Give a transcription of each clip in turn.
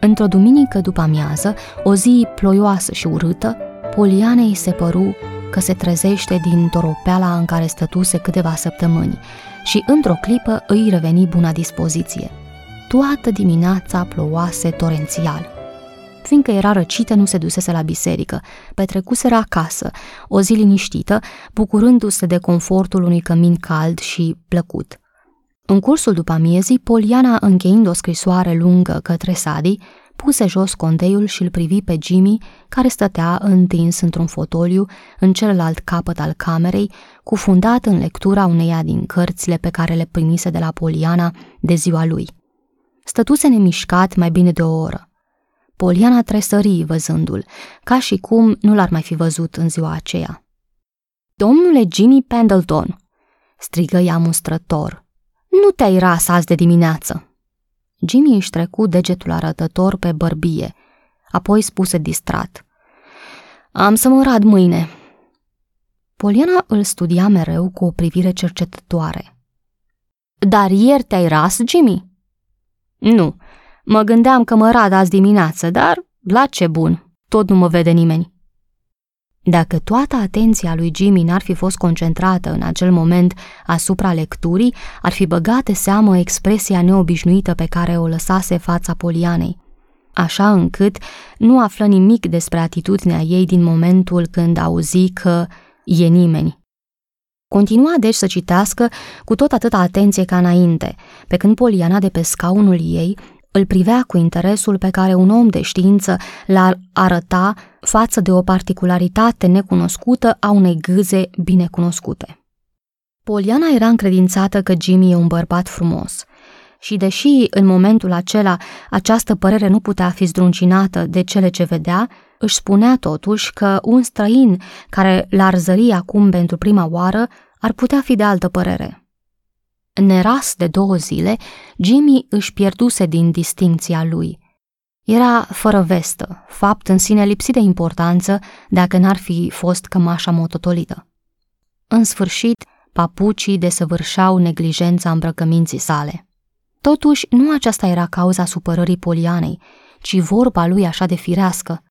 Într-o duminică după-amiază, o zi ploioasă și urâtă, Polianei se păru că se trezește din toropeala în care stătuse câteva săptămâni și, într-o clipă, îi reveni buna dispoziție. Toată dimineața plouase torențial. Fiindcă era răcită, nu se dusese la biserică, petrecuseră acasă, o zi liniștită, bucurându-se de confortul unui cămin cald și plăcut. În cursul după-amiezii, Poliana, încheind o scrisoare lungă către Sadi, puse jos conteiul și îl privi pe Jimmy, care stătea întins într-un fotoliu în celălalt capăt al camerei, cufundat în lectura uneia din cărțile pe care le primise de la Poliana de ziua lui. Stătuse nemișcat mai bine de o oră. Poliana tresării văzându-l, ca și cum nu l-ar mai fi văzut în ziua aceea. „Domnule Jimmy Pendleton!" strigă ea mustrător. „Nu te-ai ras azi de dimineață!" Jimmy își trecu degetul arătător pe bărbie, apoi spuse distrat: „Am să mă rad mâine." Poliana îl studia mereu cu o privire cercetătoare. „Dar ieri te-ai ras, Jimmy?" „Nu, mă gândeam că mă rad azi dimineață, dar la ce bun, tot nu mă vede nimeni." Dacă toată atenția lui Jimmy n-ar fi fost concentrată în acel moment asupra lecturii, ar fi băgat de seamă expresia neobișnuită pe care o lăsase fața Polianei, așa încât nu află nimic despre atitudinea ei din momentul când auzi că e nimeni. Continua deci să citească cu tot atâta atenție ca înainte, pe când Poliana de pe scaunul ei îl privea cu interesul pe care un om de știință l-ar arăta față de o particularitate necunoscută a unei gâze binecunoscute. Poliana era încredințată că Jimmy e un bărbat frumos și, deși în momentul acela această părere nu putea fi zdruncinată de cele ce vedea, își spunea totuși că un străin care l-ar zări acum pentru prima oară ar putea fi de altă părere. Neras de 2 zile, Jimmy își pierduse din distincția lui. Era fără vestă, fapt în sine lipsit de importanță dacă n-ar fi fost cămașa mototolită. În sfârșit, papucii desăvârșeau neglijența îmbrăcăminții sale. Totuși, nu aceasta era cauza supărării Polianei, ci vorba lui așa de firească: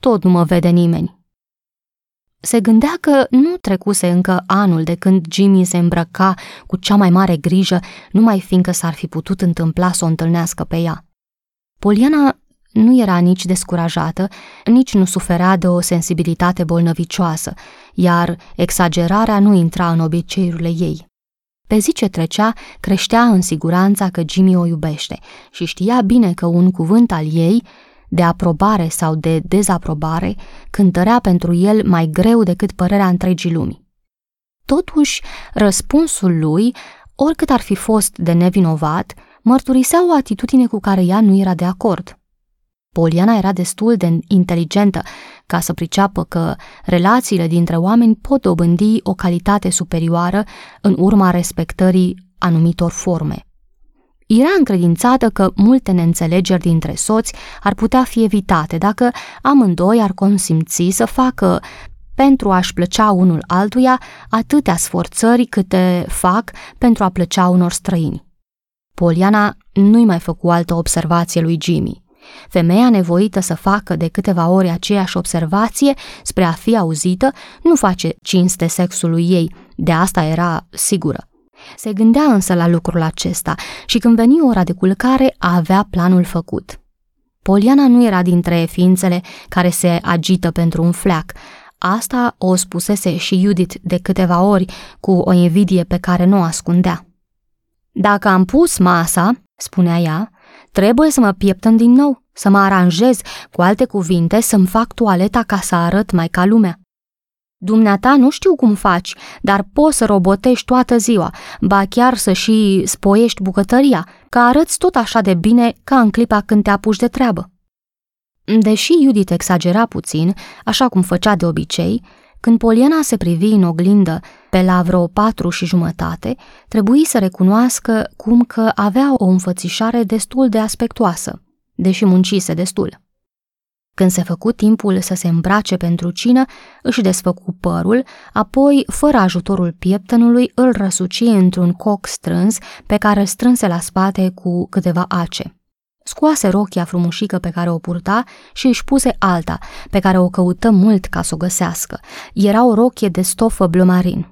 „Tot nu mă vede nimeni." Se gândea că nu trecuse încă anul de când Jimmy se îmbrăca cu cea mai mare grijă, numai fiindcă s-ar fi putut întâmpla să o întâlnească pe ea. Poliana nu era nici descurajată, nici nu suferea de o sensibilitate bolnăvicioasă, iar exagerarea nu intra în obiceiurile ei. Pe zi ce trecea, creștea în siguranța că Jimmy o iubește și știa bine că un cuvânt al ei, de aprobare sau de dezaprobare, cântărea pentru el mai greu decât părerea întregii lumii. Totuși, răspunsul lui, oricât ar fi fost de nevinovat, mărturisea o atitudine cu care ea nu era de acord. Poliana era destul de inteligentă ca să priceapă că relațiile dintre oameni pot dobândi o calitate superioară în urma respectării anumitor forme. Era încredințată că multe neînțelegeri dintre soți ar putea fi evitate dacă amândoi ar consimți să facă, pentru a-și plăcea unul altuia, atâtea sforțări câte fac pentru a plăcea unor străini. Poliana nu-i mai făcu altă observație lui Jimmy. Femeia nevoită să facă de câteva ori aceeași observație spre a fi auzită nu face cinste sexului ei, de asta era sigură. Se gândea însă la lucrul acesta și când veni ora de culcare avea planul făcut. Poliana nu era dintre ființele care se agită pentru un fleac. Asta o spusese și Judith de câteva ori cu o invidie pe care nu o ascundea. „Dacă am pus masa," spunea ea, „trebuie să mă pieptăn din nou, să mă aranjez, cu alte cuvinte să-mi fac toaleta ca să arăt mai ca lumea. Dumneata nu știu cum faci, dar poți să robotești toată ziua, ba chiar să și spoiești bucătăria, că arăți tot așa de bine ca în clipa când te apuci de treabă." Deși Judith exagera puțin, așa cum făcea de obicei, când Poliana se privi în oglindă pe la vreo 4:30, trebuie să recunoască cum că avea o înfățișare destul de aspectoasă, deși muncise destul. Când se făcu timpul să se îmbrace pentru cină, își desfăcu părul, apoi, fără ajutorul pieptănului, îl răsuci într-un coc strâns pe care îl strânse la spate cu câteva ace. Scoase rochia frumușică pe care o purta și își puse alta, pe care o căută mult ca să o găsească. Era o rochie de stofă bleu marin.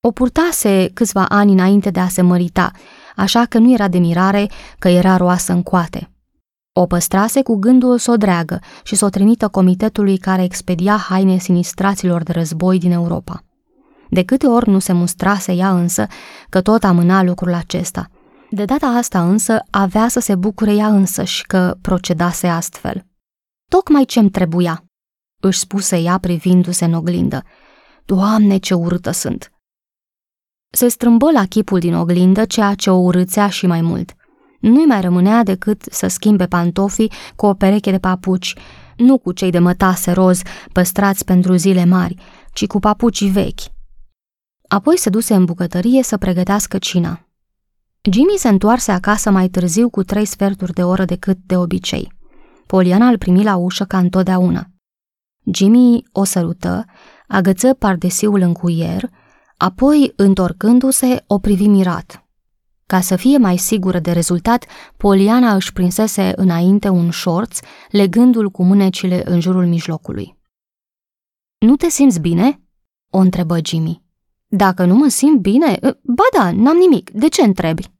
O purtase câțiva ani înainte de a se mărita, așa că nu era de mirare că era roasă în coate. O păstrase cu gândul să o dreagă și să o trimită comitetului care expedia haine sinistraților de război din Europa. De câte ori nu se mustrase ea însă, că tot amâna lucrul acesta. De data asta însă avea să se bucure ea însăși că procedase astfel. Tocmai ce-mi trebuia, își spuse ea privindu-se în oglindă. Doamne, ce urâtă sunt! Se strâmbă la chipul din oglindă, ceea ce o urâțea și mai mult. Nu-i mai rămânea decât să schimbe pantofii cu o pereche de papuci, nu cu cei de mătase roz păstrați pentru zile mari, ci cu papucii vechi. Apoi se duse în bucătărie să pregătească cina. Jimmy se întoarse acasă mai târziu cu 3/4 de oră decât de obicei. Poliana îl primi la ușă ca întotdeauna. Jimmy o sărută, agăță pardesiul în cuier, apoi, întorcându-se, o privi mirat. Ca să fie mai sigură de rezultat, Poliana își prinsese înainte un șorț, legându-l cu mânecile în jurul mijlocului. Nu te simți bine?" o întrebă Jimmy. Dacă nu mă simt bine? Ba da, n-am nimic. De ce întrebi?"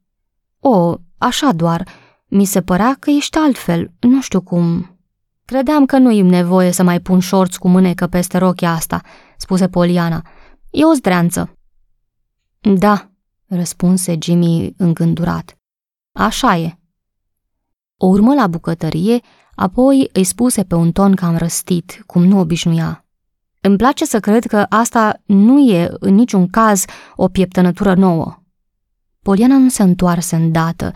O, așa doar. Mi se părea că ești altfel. Nu știu cum." Credeam că nu-i nevoie să mai pun șorți cu mânecă peste rochia asta," spuse Poliana. E o zdreanță." Da," răspunse Jimmy îngândurat. Așa e." O urmă la bucătărie, apoi îi spuse pe un ton cam răstit, cum nu obișnuia. Îmi place să cred că asta nu e în niciun caz o pieptănătură nouă." Poliana nu se întoarse îndată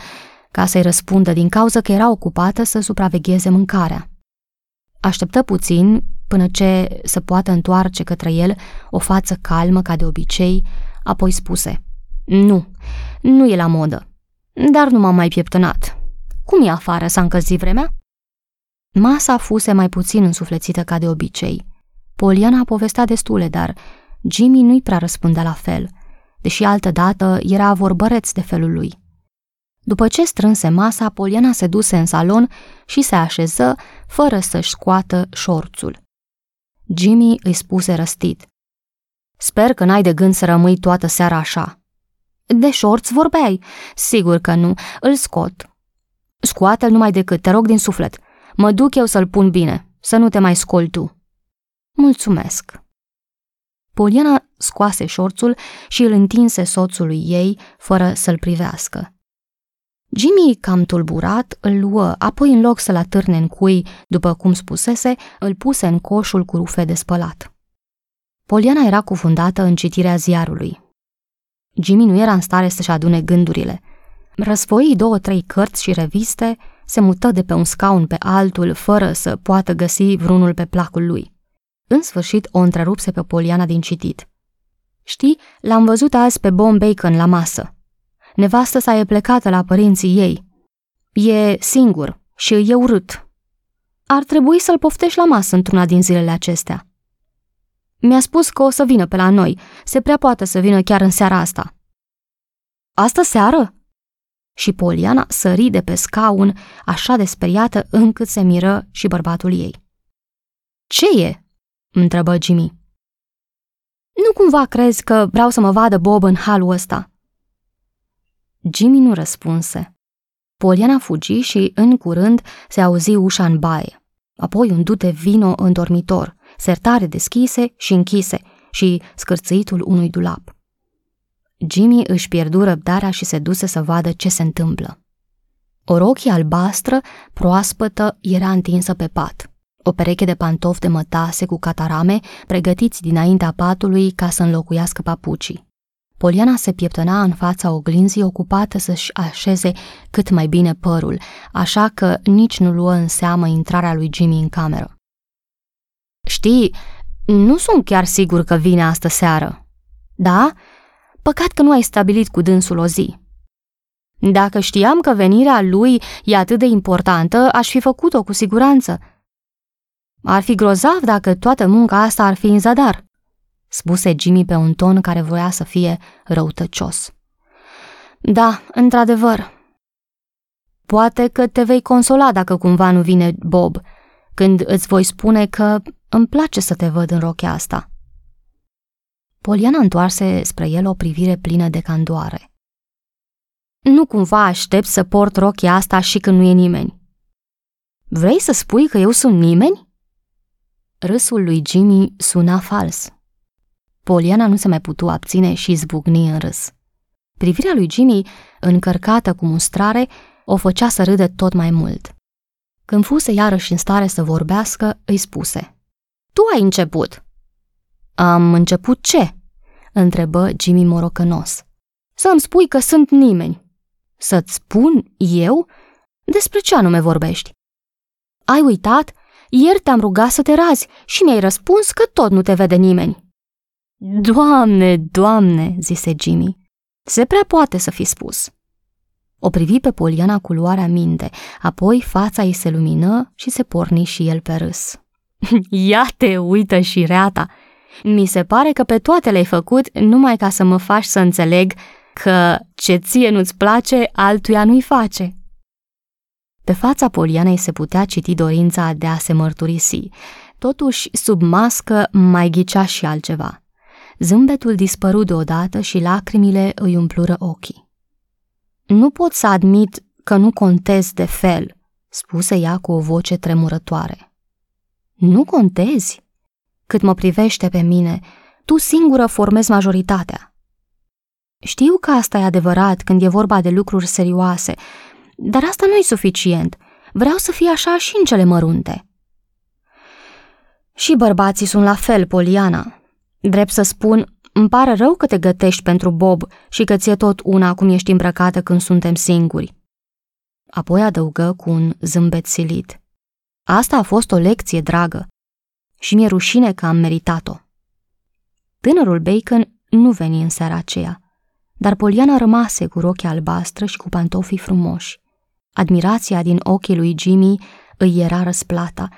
ca să-i răspundă din cauza că era ocupată să supravegheze mâncarea. Așteptă puțin până ce se poată întoarce către el o față calmă ca de obicei, apoi spuse... Nu e la modă. Dar nu m-am mai pieptănat. Cum e afară, s-a încălzit vremea?" Masa fuse mai puțin însuflețită ca de obicei. Poliana a povestea destule, dar Jimmy nu-i prea răspundea la fel, deși altădată era vorbăreț de felul lui. După ce strânse masa, Poliana se duse în salon și se așeză fără să-și scoată șorțul. Jimmy îi spuse răstit. Sper că n-ai de gând să rămâi toată seara așa." De șorți vorbeai? Sigur că nu, îl scot." Scoate-l numai decât, te rog din suflet. Mă duc eu să-l pun bine, să nu te mai scoli tu." Mulțumesc." Poliana scoase șorțul și îl întinse soțului ei fără să-l privească. Jimmy, cam tulburat, îl luă, apoi în loc să-l atârne în cui, după cum spusese, îl puse în coșul cu rufe de spălat. Poliana era cufundată în citirea ziarului. Jimmy nu era în stare să-și adune gândurile. Răsfoi 2-3 cărți și reviste, se mută de pe un scaun pe altul, fără să poată găsi vreunul pe placul lui. În sfârșit o întrerupse pe Poliana din citit. Știi, l-am văzut azi pe Bombei Bacon la masă. Nevastă s-a e plecată la părinții ei. E singur și e urât. Ar trebui să-l poftești la masă într-una din zilele acestea. Mi-a spus că o să vină pe la noi. Se prea poate să vină chiar în seara asta." Asta seară?" Și Poliana sări de pe scaun, așa de speriată încât se miră și bărbatul ei. Ce e?" întrebă Jimmy. Nu cumva crezi că vreau să mă vadă Bob în halul ăsta?" Jimmy nu răspunse. Poliana fugi și, în curând, se auzi ușa în baie, apoi un dute vino în dormitor, sertare deschise și închise și scârțâitul unui dulap. Jimmy își pierdu răbdarea și se duse să vadă ce se întâmplă. O rochie albastră, proaspătă, era întinsă pe pat. O pereche de pantofi de mătase cu catarame, pregătiți dinaintea patului ca să înlocuiască papucii. Poliana se pieptăna în fața oglinzii ocupată să-și așeze cât mai bine părul, așa că nici nu luă în seamă intrarea lui Jimmy în cameră. Știi, nu sunt chiar sigur că vine astă seară. Da? Păcat că nu ai stabilit cu dânsul o zi. Dacă știam că venirea lui e atât de importantă, aș fi făcut-o cu siguranță. Ar fi grozav dacă toată munca asta ar fi în zadar, spuse Jimmy pe un ton care voia să fie răutăcios. Da, într-adevăr. Poate că te vei consola dacă cumva nu vine Bob, când îți voi spune că îmi place să te văd în rochea asta. Poliana întoarse spre el o privire plină de candoare. Nu cumva aștept să port rochia asta și când nu e nimeni. Vrei să spui că eu sunt nimeni? Râsul lui Jimmy suna fals. Poliana nu se mai putu abține și zbucni în râs. Privirea lui Jimmy, încărcată cu mustrare, o făcea să râdă tot mai mult. Când fuse iarăși în stare să vorbească, îi spuse: Tu ai început! Am început ce? Întrebă Jimmy morocănos. Să-mi spui că sunt nimeni. Să-ți spun eu? Despre ce anume vorbești? Ai uitat? Ieri te-am rugat să te razi și mi-ai răspuns că tot nu te vede nimeni. Doamne, Doamne, zise Jimmy, se prea poate să fi spus. O privi pe Poliana cu luarea minte, apoi fața ei se lumină și se porni și el pe râs. Ia te uită și reata! Mi se pare că pe toate le-ai făcut numai ca să mă faci să înțeleg că ce ție nu-ți place, altuia nu-i face. Pe fața Polianei se putea citi dorința de a se mărturisi, totuși sub mască mai ghicea și altceva. Zâmbetul dispăru deodată și lacrimile îi umplură ochii. Nu pot să admit că nu contez de fel, spuse ea cu o voce tremurătoare. Nu contezi? Cât mă privește pe mine, tu singură formezi majoritatea. Știu că asta e adevărat când e vorba de lucruri serioase, dar asta nu e suficient. Vreau să fie așa și în cele mărunte. Și bărbații sunt la fel, Poliana. Drept să spun, îmi pare rău că te gătești pentru Bob și că ți-e tot una cum ești îmbrăcată când suntem singuri. Apoi adăugă cu un zâmbet silit. Asta a fost o lecție, dragă. Și mi-e rușine că am meritat-o. Tânărul Bacon nu veni în seara aceea, dar Poliana rămase cu rochea albastră și cu pantofii frumoși. Admirația din ochii lui Jimmy îi era răsplata,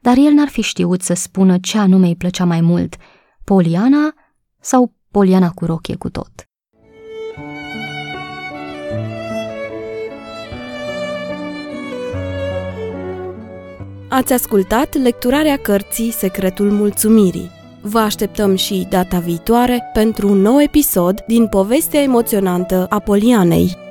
dar el n-ar fi știut să spună ce anume îi plăcea mai mult, Poliana sau Poliana cu rochie cu tot. Ați ascultat lecturarea cărții Secretul mulțumirii. Vă așteptăm și data viitoare pentru un nou episod din povestea emoționantă a Polianei.